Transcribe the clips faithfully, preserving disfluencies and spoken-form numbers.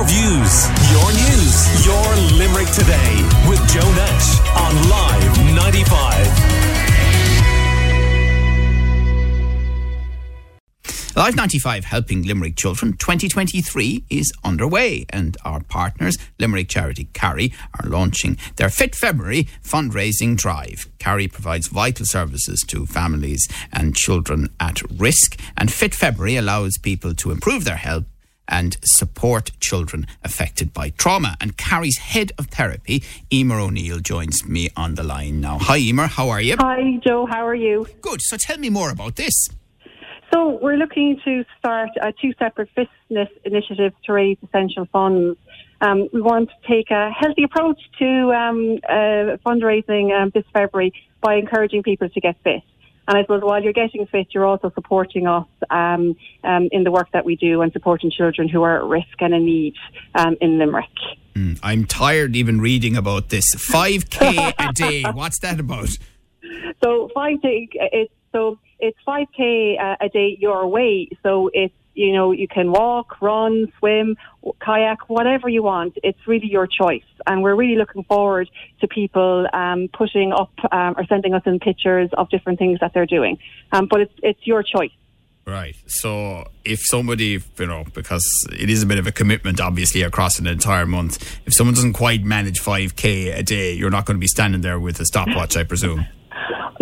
your views, your news, your Limerick Today with Joe Nash on Live ninety-five. Live ninety-five, helping Limerick children twenty twenty-three is underway, and our partners, Limerick charity Cari, are launching their Fit February fundraising drive. Cari provides vital services to families and children at risk, and Fit February allows people to improve their health and support children affected by trauma. And Cari's head of therapy, Emer O'Neill, joins me on the line now. Hi, Emer, how are you? Hi, Joe, how are you? Good. So tell me more about this. So we're looking to start uh, two separate fitness initiatives to raise essential funds. Um, we want to take a healthy approach to um, uh, fundraising um, this February by encouraging people to get fit. And I suppose while you're getting fit, you're also supporting us um, um, in the work that we do and supporting children who are at risk and in need um, in Limerick. Mm, I'm tired even reading about this. five K a day, what's that about? So five K, it's, so it's five K a day your way. So it's, you know, you can walk, run, swim, kayak, whatever you want. It's really your choice. And we're really looking forward to people um, putting up um, or sending us in pictures of different things that they're doing. Um, but it's it's your choice. Right. So if somebody, you know, because it is a bit of a commitment, obviously, across an entire month, if someone doesn't quite manage five K a day, you're not going to be standing there with a stopwatch, I presume.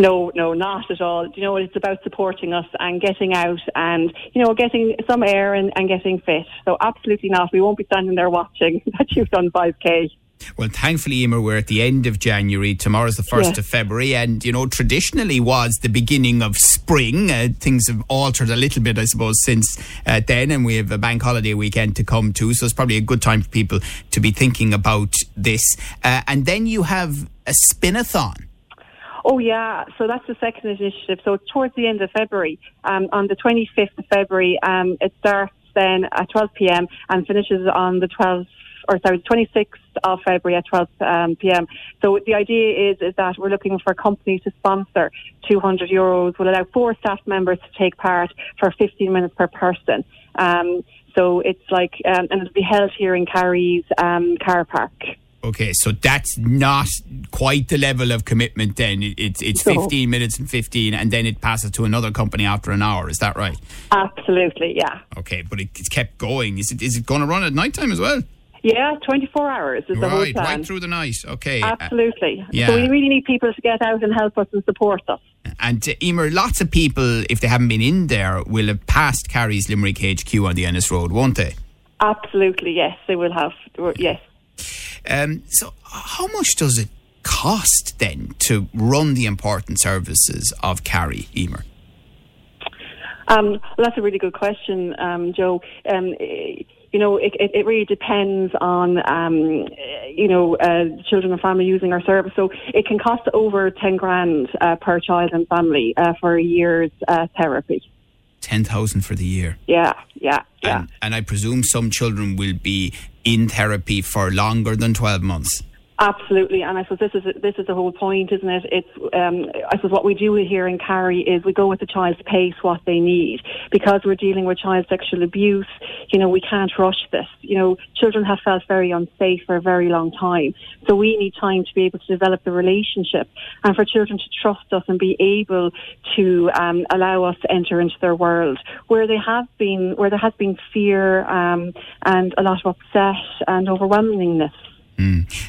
No, no, not at all. You know, it's about supporting us and getting out and, you know, getting some air and, and getting fit. So absolutely not. We won't be standing there watching that you've done five K. Well, thankfully, Emer, we're at the end of January. Tomorrow's the first yes. of February. And, you know, traditionally was the beginning of spring. Uh, things have altered a little bit, I suppose, since uh, then. And we have a bank holiday weekend to come to. So it's probably a good time for people to be thinking about this. Uh, and then you have a spin-a-thon. Oh, yeah. So that's the second initiative. So towards the end of February, um, on the twenty-fifth of February, um, it starts then at twelve p.m. and finishes on the twelfth, or sorry, twenty-sixth of February at twelve p.m. So the idea is, is that we're looking for a company to sponsor two hundred euros. We'll allow four staff members to take part for fifteen minutes per person. Um, so it's like, um, and it'll be held here in Cari's um, car park. Okay, so that's not quite the level of commitment then. It's it's so, fifteen minutes and fifteen, and then it passes to another company after an hour. Is that right? Absolutely, yeah. Okay, but it, it's kept going. Is it is it going to run at night time as well? Yeah, twenty-four hours is right, the whole time. Right through the night, okay. Absolutely. Uh, yeah. So we really need people to get out and help us and support us. And uh, Emer, lots of people, if they haven't been in there, will have passed Cari's Limerick H Q on the Ennis Road, won't they? Absolutely, yes, they will have, yes. Um, so how much does it cost then to run the important services of Cari, Emer? Um, well, that's a really good question, um, Joe. Um, you know, it, it, it really depends on, um, you know, uh, children and family using our service. So it can cost over ten grand uh, per child and family uh, for a year's uh, therapy. ten thousand for the year. Yeah, yeah, yeah. And, and I presume some children will be in therapy for longer than twelve months. Absolutely, and I suppose this is this is the whole point, isn't it? It's um, I suppose what we do here in Cari is we go with the child's pace, what they need, because we're dealing with child sexual abuse. You know, we can't rush this. You know, children have felt very unsafe for a very long time, so we need time to be able to develop the relationship and for children to trust us and be able to um, allow us to enter into their world where they have been, where there has been fear um, and a lot of upset and overwhelmingness. Mm.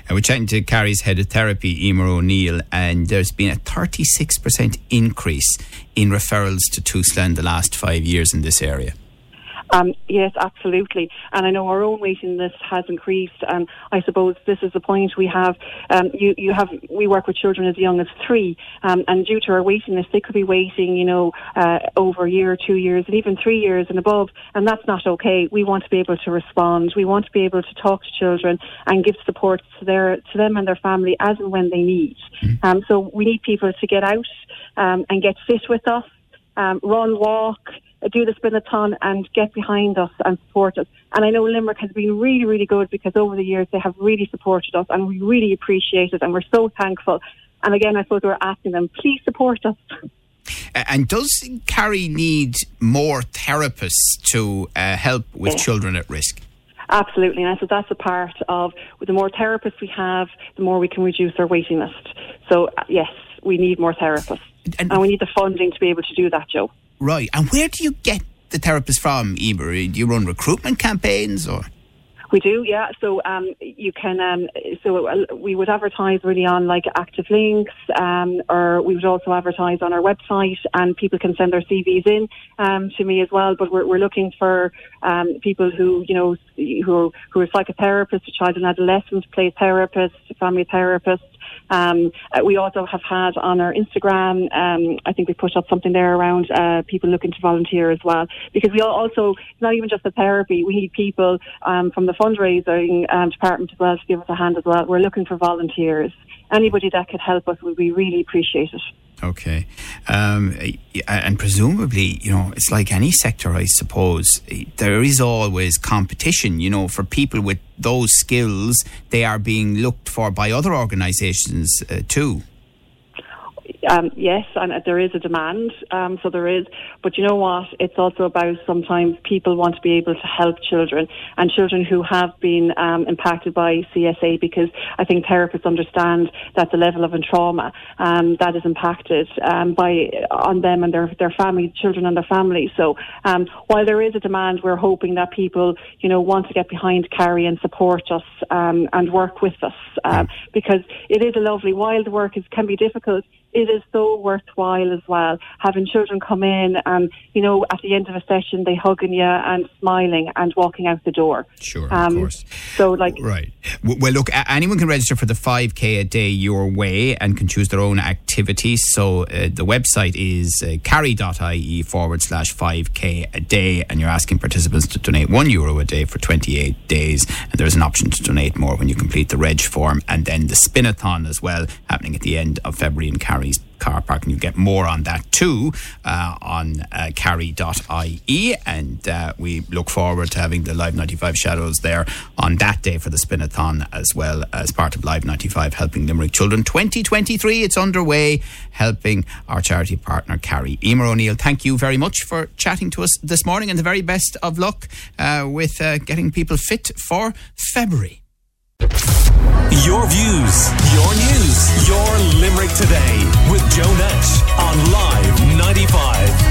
Uh, we're chatting to Cari's head of therapy, Emer O'Neill, and there's been a thirty-six percent increase in referrals to Tusla in the last five years in this area. Um, yes, absolutely. And I know our own waiting list has increased, and I suppose this is the point we have. Um, you, you have we work with children as young as three, um, and due to our waiting list, they could be waiting, you know, uh, over a year, two years, and even three years and above, and that's not okay. We want to be able to respond. We want to be able to talk to children and give support to their to them and their family as and when they need. Mm-hmm. Um, so we need people to get out um, and get fit with us, um, run, walk, do the spin-a-thon and get behind us and support us. And I know Limerick has been really, really good because over the years they have really supported us and we really appreciate it and we're so thankful. And again, I suppose we're asking them, please support us. And does Cari need more therapists to uh, help with yeah. children at risk? Absolutely. And I suppose that's a part of, the more therapists we have, the more we can reduce our waiting list. So yes, we need more therapists. And, and we need the funding to be able to do that, Joe. Right. And where do you get the therapists from, Emer? Do you run recruitment campaigns or...? We do, yeah. So um, you can. Um, so we would advertise really on like Active Links, um, or we would also advertise on our website, and people can send their C Vs in um, to me as well. But we're, we're looking for um, people who, you know, who are, who are psychotherapists, child and adolescent play therapists, family therapists. Um, we also have had on our Instagram, um, I think we put up something there around uh, people looking to volunteer as well. Because we also, not even just the therapy, we need people um, from the fundraising um, department as well to give us a hand as well. We're looking for volunteers. Anybody that could help us would be really appreciated. Okay. Um, and presumably, you know, it's like any sector, I suppose. There is always competition, you know, for people with those skills. They are being looked for by other organisations uh, too. Um, yes, and there is a demand, um, so there is. But you know what? It's also about sometimes people want to be able to help children and children who have been um, impacted by C S A, because I think therapists understand that the level of trauma um, that is impacted um, by on them and their their family, children and their family. So um, while there is a demand, we're hoping that people, you know, want to get behind Cari and support us um, and work with us um, mm. because it is a lovely. While the work is can be difficult, it is so worthwhile as well, having children come in and, you know, at the end of a session, they hugging you and smiling and walking out the door. Sure, um, of course. So, like... Right. Well, look, anyone can register for the five K a day your way and can choose their own activity. So uh, the website is uh, cari.ie forward slash 5K a day, and you're asking participants to donate one euro a day for twenty-eight days. And there's an option to donate more when you complete the reg form, and then the spinathon as well, happening at the end of February in Cari car park, and you get more on that too uh, on uh, cari.ie, and uh, we look forward to having the Live ninety-five Shadows there on that day for the spinathon as well as part of Live ninety-five Helping Limerick Children twenty twenty-three. It's underway, helping our charity partner Cari. Emer O'Neill, thank you very much for chatting to us this morning, and the very best of luck uh, with uh, getting people fit for February. Your views, your news, your Limerick Today with Joe Nash on Live ninety-five.